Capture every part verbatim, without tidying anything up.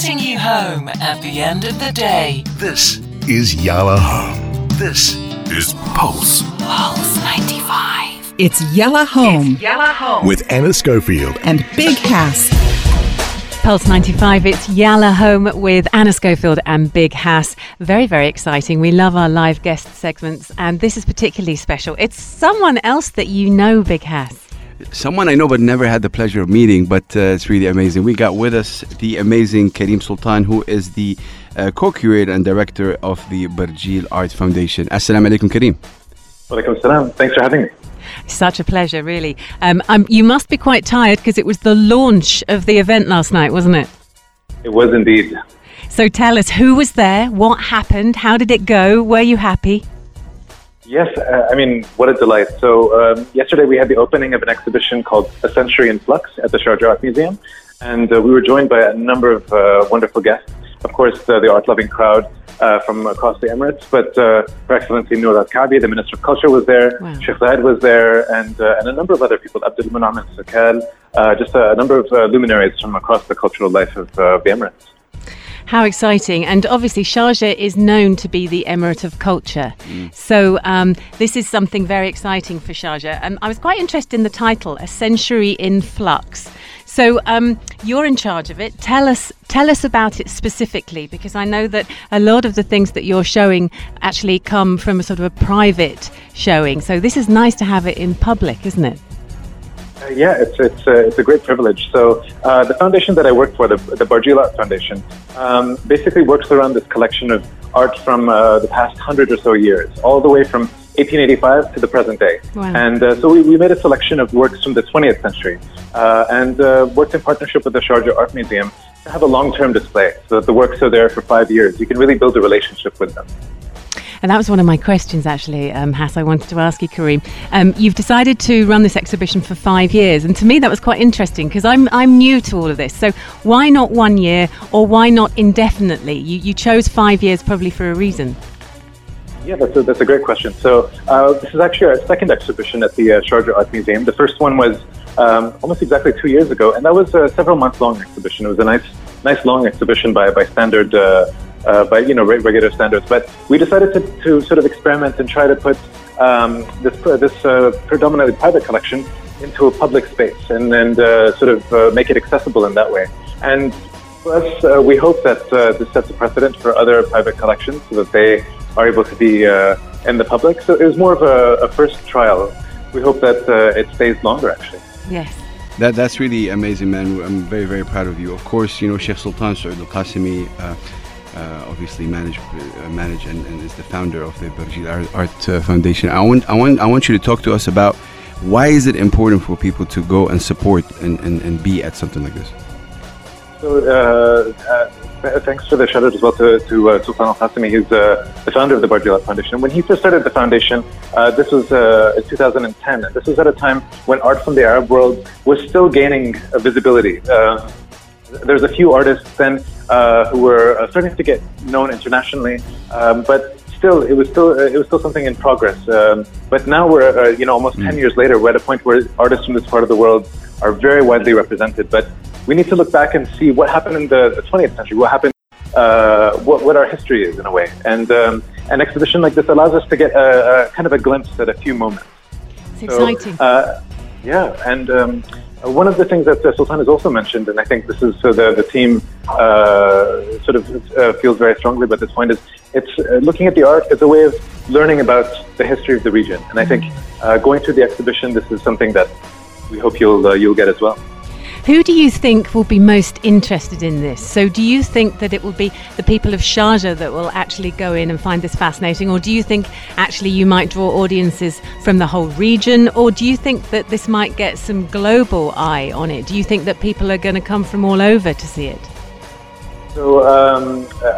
getting you home at the end of the day. This is Yalla Home. This is Pulse. Pulse ninety-five. It's Yalla Home. It's Yalla Home. With Anna Schofield. And Big Hass. Pulse ninety-five, it's Yalla Home with Anna Schofield and Big Hass. Very, very exciting. We love our live guest segments, and this is particularly special. It's someone else that you know, Big Hass. Someone I know but never had the pleasure of meeting, but uh, it's really amazing. We got with us the amazing Kareem Sultan, who is the uh, co-curator and director of the Barjeel Art Foundation. Assalamu alaikum, Kareem. Wa alaikum salam. Thanks for having me. Such a pleasure, really. Um, um, you must be quite tired because it was the launch of the event last night, wasn't it? It was indeed. So tell us, who was there? What happened? How did it go? Were you happy? Yes, uh, I mean, what a delight. So um, yesterday we had the opening of an exhibition called A Century in Flux at the Sharjah Art Museum. And uh, we were joined by a number of uh, wonderful guests. Of course, uh, the art-loving crowd Uh, from across the Emirates, but uh, Her Excellency Noor al-Kabi, the Minister of Culture, was there. Wow. Sheikh Zayed was there, and uh, and a number of other people, Abdul Munam al-Sakal, uh, just a, a number of uh, luminaries from across the cultural life of uh, the Emirates. How exciting. And obviously Sharjah is known to be the Emirate of culture. Mm. So um, this is something very exciting for Sharjah. Um, I was quite interested in the title, A Century in Flux. So um, you're in charge of it. Tell us tell us about it specifically, because I know that a lot of the things that you're showing actually come from a sort of a private showing. So this is nice to have it in public, isn't it? Uh, yeah, it's it's, uh, it's a great privilege. So uh, the foundation that I work for, the, the Barjeel Art Foundation, um, basically works around this collection of art from uh, the past hundred or so years, all the way from eighteen eighty-five to the present day. Wow. And uh, so we, we made a selection of works from the twentieth century uh, and uh, worked in partnership with the Sharjah Art Museum to have a long-term display so that the works are there for five years. You can really build a relationship with them. And that was one of my questions, actually, um, Hass, I wanted to ask you, Kareem. Um, you've decided to run this exhibition for five years. And to me, that was quite interesting because I'm I'm new to all of this. So why not one year or why not indefinitely? You, you chose five years probably for a reason. Yeah, that's a, that's a great question. So uh, this is actually our second exhibition at the uh, Sharjah Art Museum. The first one was um, almost exactly two years ago, and that was a several months long exhibition. It was a nice nice long exhibition by, by standard uh Uh, by, you know, regular standards. But we decided to, to sort of experiment and try to put um, this this uh, predominantly private collection into a public space and, and uh, sort of uh, make it accessible in that way. And for us, uh, we hope that uh, this sets a precedent for other private collections so that they are able to be uh, in the public. So it was more of a, a first trial. We hope that uh, it stays longer, actually. Yes. That, that's really amazing, man. I'm very, very proud of you. Of course, you know, Sheikh Sultan Al Qassemi, uh, Uh, obviously manage, uh, manage and, and is the founder of the Barjeel Art, Art uh, Foundation. I want, I want, I want you to talk to us about why is it important for people to go and support and, and, and be at something like this. So, uh, uh, thanks for the shout out as well to, to uh, Sultan Al Qassemi, who's uh, the founder of the Barjeel Art Foundation. When he first started the foundation, uh, this was uh, in two thousand ten. This was at a time when art from the Arab world was still gaining uh, visibility. Uh, There's a few artists then uh, who were uh, starting to get known internationally, um, but still, it was still uh, it was still something in progress. Um, but now we're uh, you know almost mm. ten years later, we're at a point where artists from this part of the world are very widely represented. But we need to look back and see what happened in the, the twentieth century, what happened, uh, what what our history is in a way. And um, an exhibition like this allows us to get a, a kind of a glimpse at a few moments. It's so exciting. Uh, yeah, and. Um, One of the things that uh, Sultan has also mentioned, and I think this is uh, the, the team uh, sort of uh, feels very strongly about this point, is it's uh, looking at the art as a way of learning about the history of the region. And I think uh, going through the exhibition, this is something that we hope you'll uh, you'll get as well. Who do you think will be most interested in this? So do you think that it will be the people of Sharjah that will actually go in and find this fascinating? Or do you think actually you might draw audiences from the whole region? Or do you think that this might get some global eye on it? Do you think that people are going to come from all over to see it? So um,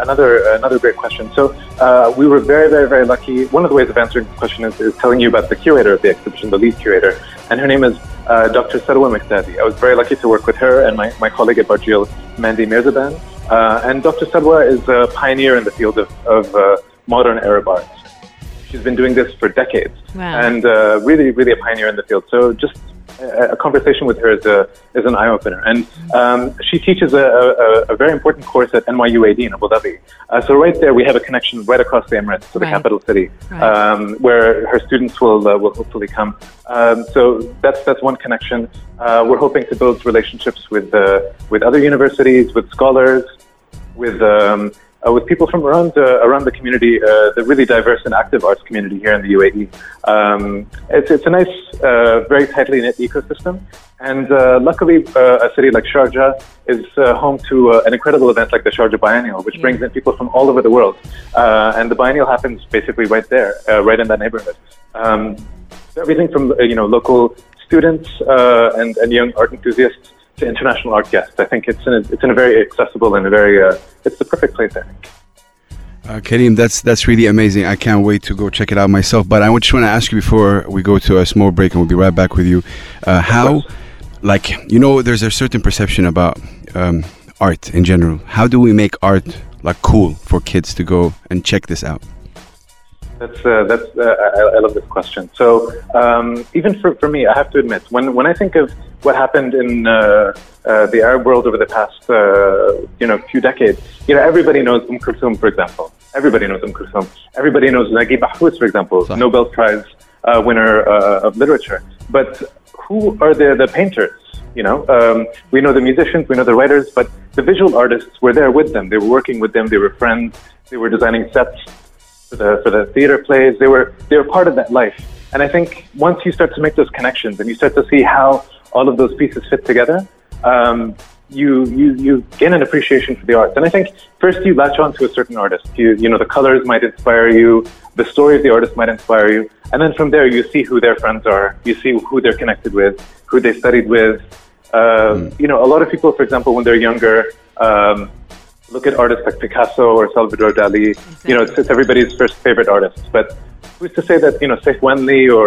another another great question. So uh, we were very, very, very lucky. One of the ways of answering the question is, is telling you about the curator of the exhibition, the lead curator. And her name is uh, Doctor Salwa Mikdadi. I was very lucky to work with her and my, my colleague at Barjeel, Mandy Merzaban. Uh, and Doctor Salwa is a pioneer in the field of, of uh, modern Arab art. She's been doing this for decades. Wow. And uh, really, really a pioneer in the field. So just a conversation with her is, a, is an eye-opener. And um, she teaches a, a, a very important course at N Y U A D in Abu Dhabi. Uh, so right there, we have a connection right across the Emirates to the right. capital city, right. um, where her students will uh, will hopefully come. Um, so that's that's one connection. Uh, we're hoping to build relationships with uh, with other universities, with scholars, with um, Uh, with people from around uh, around the community, uh, the really diverse and active arts community here in the U A E. Um, it's, it's a nice, uh, very tightly knit ecosystem. And uh, luckily, uh, a city like Sharjah is uh, home to uh, an incredible event like the Sharjah Biennial, which yeah. brings in people from all over the world. Uh, and the Biennial happens basically right there, uh, right in that neighborhood. Um, everything from you know local students uh, and, and young art enthusiasts to international art guests. I think it's in a, it's in a very accessible and a very uh, it's the perfect place, I think. Uh, Kareem, that's that's really amazing. I can't wait to go check it out myself. But I just want to ask you before we go to a small break, and we'll be right back with you. Uh, how, like you know, there's a certain perception about um, art in general. How do we make art like cool for kids to go and check this out? That's uh, that's uh, I, I love this question. So um, even for for me, I have to admit, when when I think of what happened in uh, uh, the Arab world over the past uh, you know few decades, you know everybody knows Umm Kulthum, for example. Everybody knows Umm Kulthum. Everybody knows Naguib Mahfouz, for example, Sorry. Nobel Prize uh, winner uh, of literature. But who are the the painters? You know, um, we know the musicians, we know the writers, but the visual artists were there with them. They were working with them. They were friends. They were designing sets. For the, for the theater plays, they were they were part of that life. And I think once you start to make those connections and you start to see how all of those pieces fit together, um, you you you gain an appreciation for the arts. And I think first you latch on to a certain artist. You you know the colors might inspire you, the story of the artist might inspire you, and then from there you see who their friends are, you see who they're connected with, who they studied with. Uh, mm. You know, a lot of people, for example, when they're younger. Um, Look at artists like Picasso or Salvador Dali. Exactly. You know, it's, it's everybody's first favorite artists. But who's to say that, you know, Seif Wenli or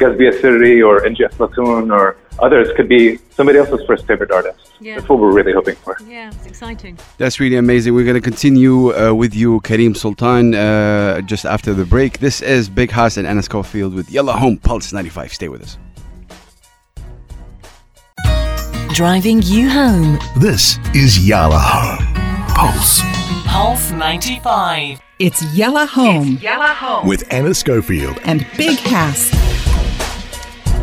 Gazbia Sirry or Inji Eflatoun or others could be somebody else's first favorite artist. Yeah. That's what we're really hoping for. Yeah, it's exciting. That's really amazing. We're going to continue uh, with you, Kareem Sultan, uh, just after the break. This is Big Hass and Anna Schofield with Yalla Home, Pulse ninety-five. Stay with us. Driving you home. This is Yalla Home. Pulse. Pulse ninety-five. It's Yalla Home. It's Yalla Home. With Anna Schofield. And Big Hass.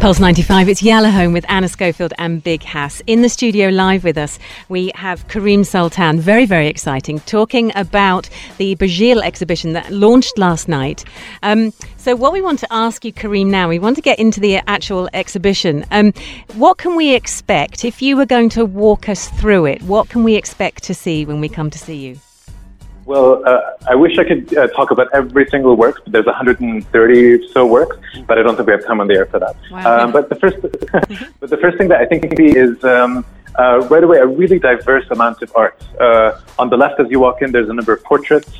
Pulse ninety-five, it's Yalla Home with Anna Schofield and Big Hass. In the studio live with us, we have Kareem Sultan, very, very exciting, talking about the Barjeel exhibition that launched last night. Um, so what we want to ask you, Kareem, now, we want to get into the actual exhibition. Um, what can we expect if you were going to walk us through it? What can we expect to see when we come to see you? Well, uh, I wish I could uh, talk about every single work. There's one hundred thirty or so works, but I don't think we have time on the air for that. Wow. Um, but the first, but the first thing that I think is um, uh, right away a really diverse amount of art. Uh, on the left, as you walk in, there's a number of portraits.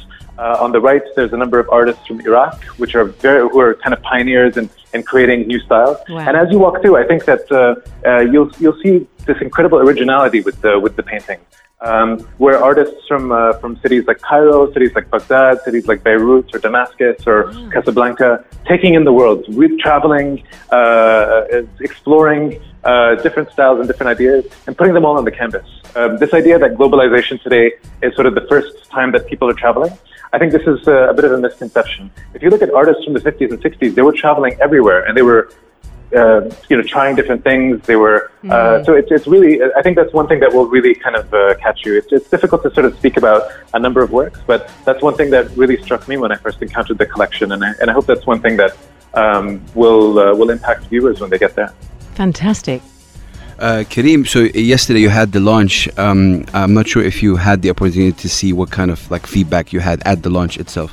Uh, on the right, there's a number of artists from Iraq, which are very who are kind of pioneers in, in creating new styles. Wow. And as you walk through, I think that uh, uh, you'll you'll see this incredible originality with the with the paintings. Um, where artists from uh, from cities like Cairo, cities like Baghdad, cities like Beirut or Damascus or wow. Casablanca, taking in the world, we're traveling, uh, exploring uh, different styles and different ideas, and putting them all on the canvas. Um, this idea that globalization today is sort of the first time that people are traveling, I think this is uh, a bit of a misconception. If you look at artists from the fifties and sixties, they were traveling everywhere, and they were Uh, you know, trying different things. They were uh, mm. so it's it's really. I think that's one thing that will really kind of uh, catch you. It's it's difficult to sort of speak about a number of works, but that's one thing that really struck me when I first encountered the collection, and I, and I hope that's one thing that um, will uh, will impact viewers when they get there. Fantastic. Uh, Kareem, so yesterday you had the launch. Um, I'm not sure if you had the opportunity to see what kind of like feedback you had at the launch itself.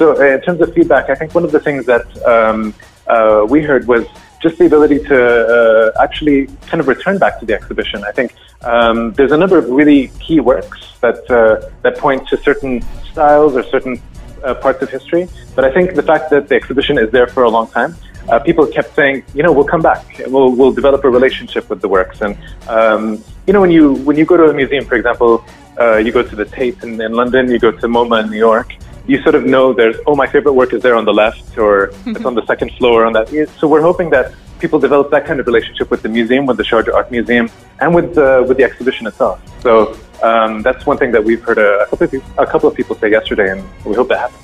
So uh, in terms of feedback, I think one of the things that um, Uh, we heard was just the ability to uh, actually kind of return back to the exhibition. I think um, there's a number of really key works that uh, that point to certain styles or certain uh, parts of history. But I think the fact that the exhibition is there for a long time, uh, people kept saying, you know, we'll come back, we'll we'll develop a relationship with the works. And um, you know, when you when you go to a museum, for example, uh, you go to the Tate in, in London, you go to MoMA in New York. You sort of know there's, oh, my favorite work is there on the left, or it's on the second floor on that. So we're hoping that people develop that kind of relationship with the museum, with the Sharjah Art Museum, and with the, with the exhibition itself. So um, that's one thing that we've heard a, a couple of people say yesterday, and we hope that happens.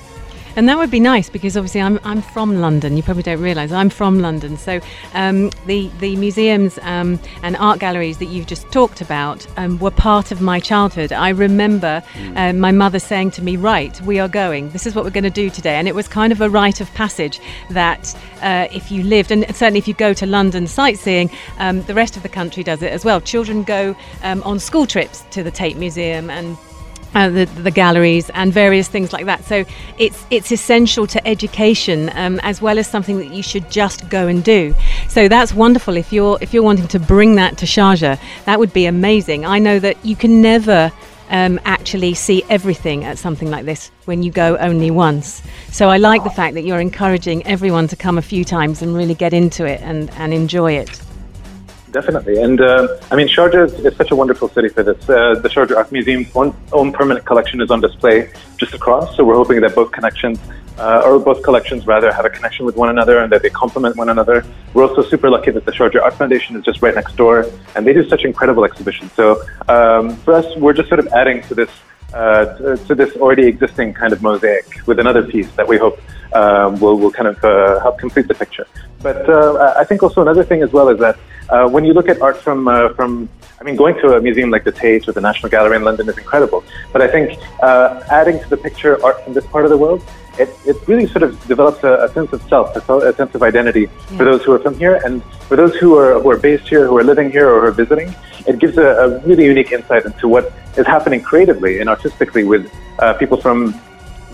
And that would be nice, because obviously I'm I'm from London. You probably don't realise I'm from London. So um, the the museums um, and art galleries that you've just talked about um, were part of my childhood. I remember um, my mother saying to me, "Right, we are going. This is what we're going to do today." And it was kind of a rite of passage that uh, if you lived, and certainly if you go to London sightseeing, um, the rest of the country does it as well. Children go um, on school trips to the Tate Museum and. Uh, the, the galleries and various things like that. So it's it's essential to education um, as well as something that you should just go and do. So that's wonderful. If you're if you're wanting to bring that to Sharjah, that would be amazing. I know that you can never um, actually see everything at something like this when you go only once. So I like the fact that you're encouraging everyone to come a few times and really get into it and, and enjoy it. Definitely. And uh, I mean, Sharjah is, is such a wonderful city for this. Uh, the Sharjah Art Museum's own, own permanent collection is on display just across. So we're hoping that both connections, uh, or both collections rather, have a connection with one another and that they complement one another. We're also super lucky that the Sharjah Art Foundation is just right next door, and they do such incredible exhibitions. So um, for us, we're just sort of adding to this uh, to, to this already existing kind of mosaic with another piece that we hope um, will, will kind of uh, help complete the picture. But uh, I think also another thing as well is that Uh, when you look at art from, uh, from, I mean, going to a museum like the Tate or the National Gallery in London is incredible. But I think uh, adding to the picture art from this part of the world, it, it really sort of develops a, a sense of self, a, a sense of identity yeah. for those who are from here. And for those who are, who are based here, who are living here or who are visiting, it gives a, a really unique insight into what is happening creatively and artistically with uh, people from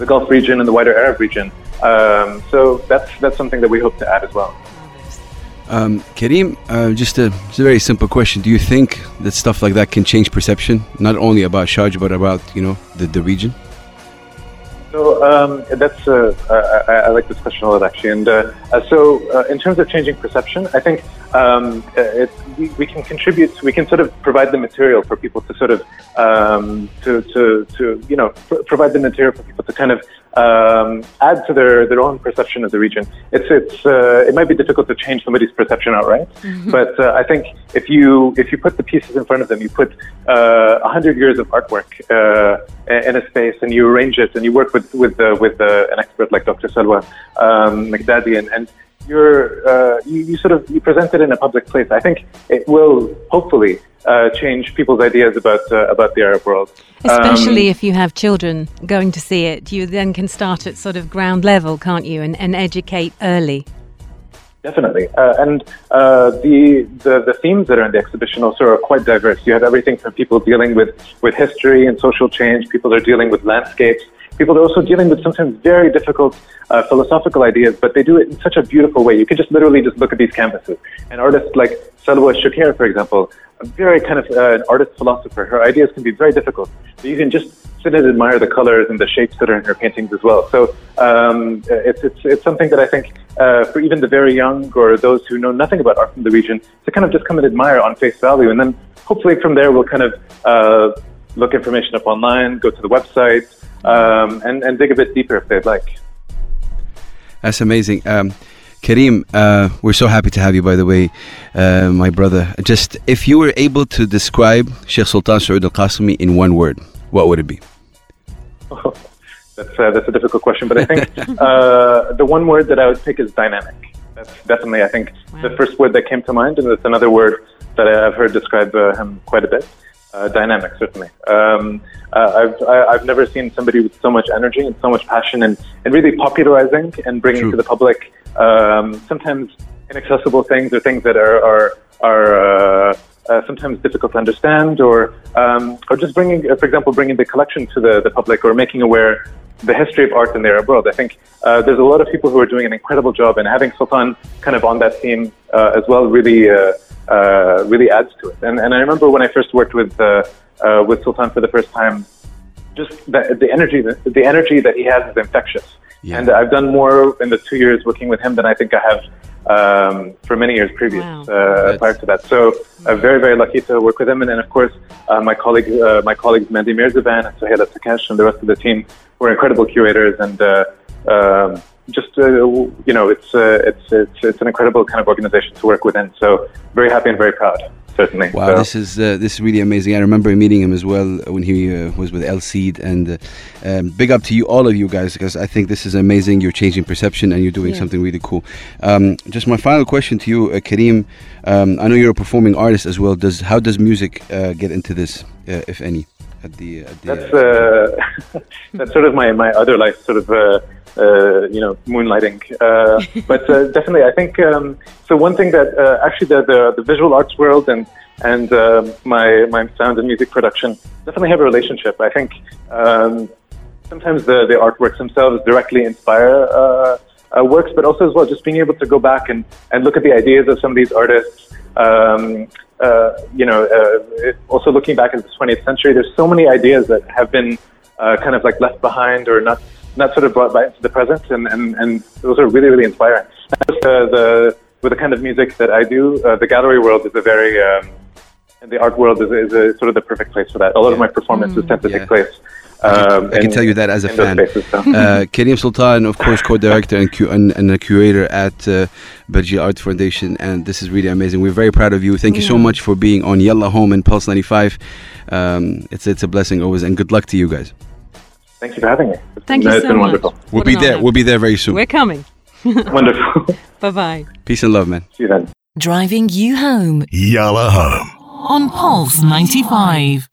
the Gulf region and the wider Arab region. Um, so that's, that's something that we hope to add as well. Um, Kareem, uh, just a, just a very simple question. Do you think that stuff like that can change perception, not only about Sharjah, but about, you know, the, the region? So um, that's, uh, I, I like this question a lot, actually. And uh, so uh, in terms of changing perception, I think um, it, we, we can contribute, we can sort of provide the material for people to sort of, um, to, to, to, you know, pr- provide the material for people to kind of Um, add to their, their own perception of the region. It's it's uh, it might be difficult to change somebody's perception outright, mm-hmm. but uh, I think if you if you put the pieces in front of them, you put a uh, hundred years of artwork uh, in a space, and you arrange it, and you work with with uh, with uh, an expert like Doctor Salwa um, Mikdadi, and, and you're uh, you, you sort of you present it in a public place. I think it will hopefully uh, change people's ideas about uh, about the Arab world. Especially um, if you have children going to see it, you then can start at sort of ground level, can't you, and, and educate early. Definitely. Uh, and uh, the, the the themes that are in the exhibition also are quite diverse. You have everything from people dealing with, with history and social change, people are dealing with landscapes, people are also dealing with sometimes very difficult uh, philosophical ideas, but they do it in such a beautiful way. You can just literally just look at these canvases. And artists like Salwa Shukir, for example, a very kind of uh, an artist philosopher. Her ideas can be very difficult, but you can just sit and admire the colors and the shapes that are in her paintings as well. So um, it's, it's it's something that I think uh, for even the very young or those who know nothing about art from the region to kind of just come and admire on face value, and then hopefully from there we'll kind of uh, look information up online, go to the website, um, and and dig a bit deeper if they'd like. That's amazing. Um, Kareem, uh, we're so happy to have you, by the way, uh, my brother. Just if you were able to describe Sheikh Sultan Saud Al Qassemi in one word, what would it be? Oh, that's, uh, that's a difficult question, but I think uh, the one word that I would pick is dynamic. That's definitely, I think, wow. the first word that came to mind, and it's another word that I've heard describe uh, him quite a bit. Uh, dynamic, certainly. Um, uh, I've I, I've never seen somebody with so much energy and so much passion and, and really popularizing and bringing True. to the public um, sometimes inaccessible things or things that are are, are uh, uh, sometimes difficult to understand or um, or just bringing, uh, for example, bringing the collection to the, the public or making aware the history of art in the Arab world. I think uh, there's a lot of people who are doing an incredible job, and having Sultan kind of on that theme uh, as well really... Uh, Uh, really adds to it. And, and I remember when I first worked with uh, uh, with Sultan for the first time, just the, the energy the, the energy that he has is infectious. Yeah. And I've done more in the two years working with him than I think I have um, for many years previous wow. uh, prior to that. So I'm uh, very, very lucky to work with him. And then, of course, uh, my colleague, uh, my colleagues Mandy Merzaban and Sohaila Sukesh and the rest of the team were incredible curators and uh, um, just uh, you know, it's, uh, it's it's it's an incredible kind of organization to work within. So very happy and very proud. Certainly. Wow, so. this is uh, this is really amazing. I remember meeting him as well when he uh, was with El Seed, and uh, um, big up to you, all of you guys, because I think this is amazing. You're changing perception and you're doing yeah. something really cool. Um, just my final question to you, uh, Kareem. Um, I know you're a performing artist as well. Does how does music uh, get into this, uh, if any? At the, at the, that's uh, uh, that's sort of my, my other life, sort of uh, uh, you know, moonlighting. Uh, but uh, definitely, I think um, so. One thing that uh, actually the, the the visual arts world and and uh, my my sound and music production definitely have a relationship. I think um, sometimes the the artworks themselves directly inspire uh, uh, works, but also as well just being able to go back and and look at the ideas of some of these artists. Um, Uh, you know, uh, also looking back at the twentieth century, there's so many ideas that have been uh, kind of like left behind or not, not sort of brought back into the present, and, and, and those are really, really inspiring. Just, uh, the, with the kind of music that I do, uh, the gallery world is a very, um, and the art world is, is a, sort of the perfect place for that. A lot yeah. of my performances mm. tend to yeah. take place. Um, I can in, tell you that as a fan. Spaces, so. uh, Kareem Sultan, of course, co-director and, cu- and, and a curator at uh, Barjeel Art Foundation, and this is really amazing. We're very proud of you. Thank yeah. you so much for being on Yalla Home and Pulse ninety-five. Um, it's it's a blessing always, and good luck to you guys. Thank you for having me. It's Thank been, you so been much. Wonderful. We'll what be there. Honor. We'll be there very soon. We're coming. Wonderful. Bye bye. Peace and love, man. See you then. Driving you home. Yalla Home on Pulse ninety-five.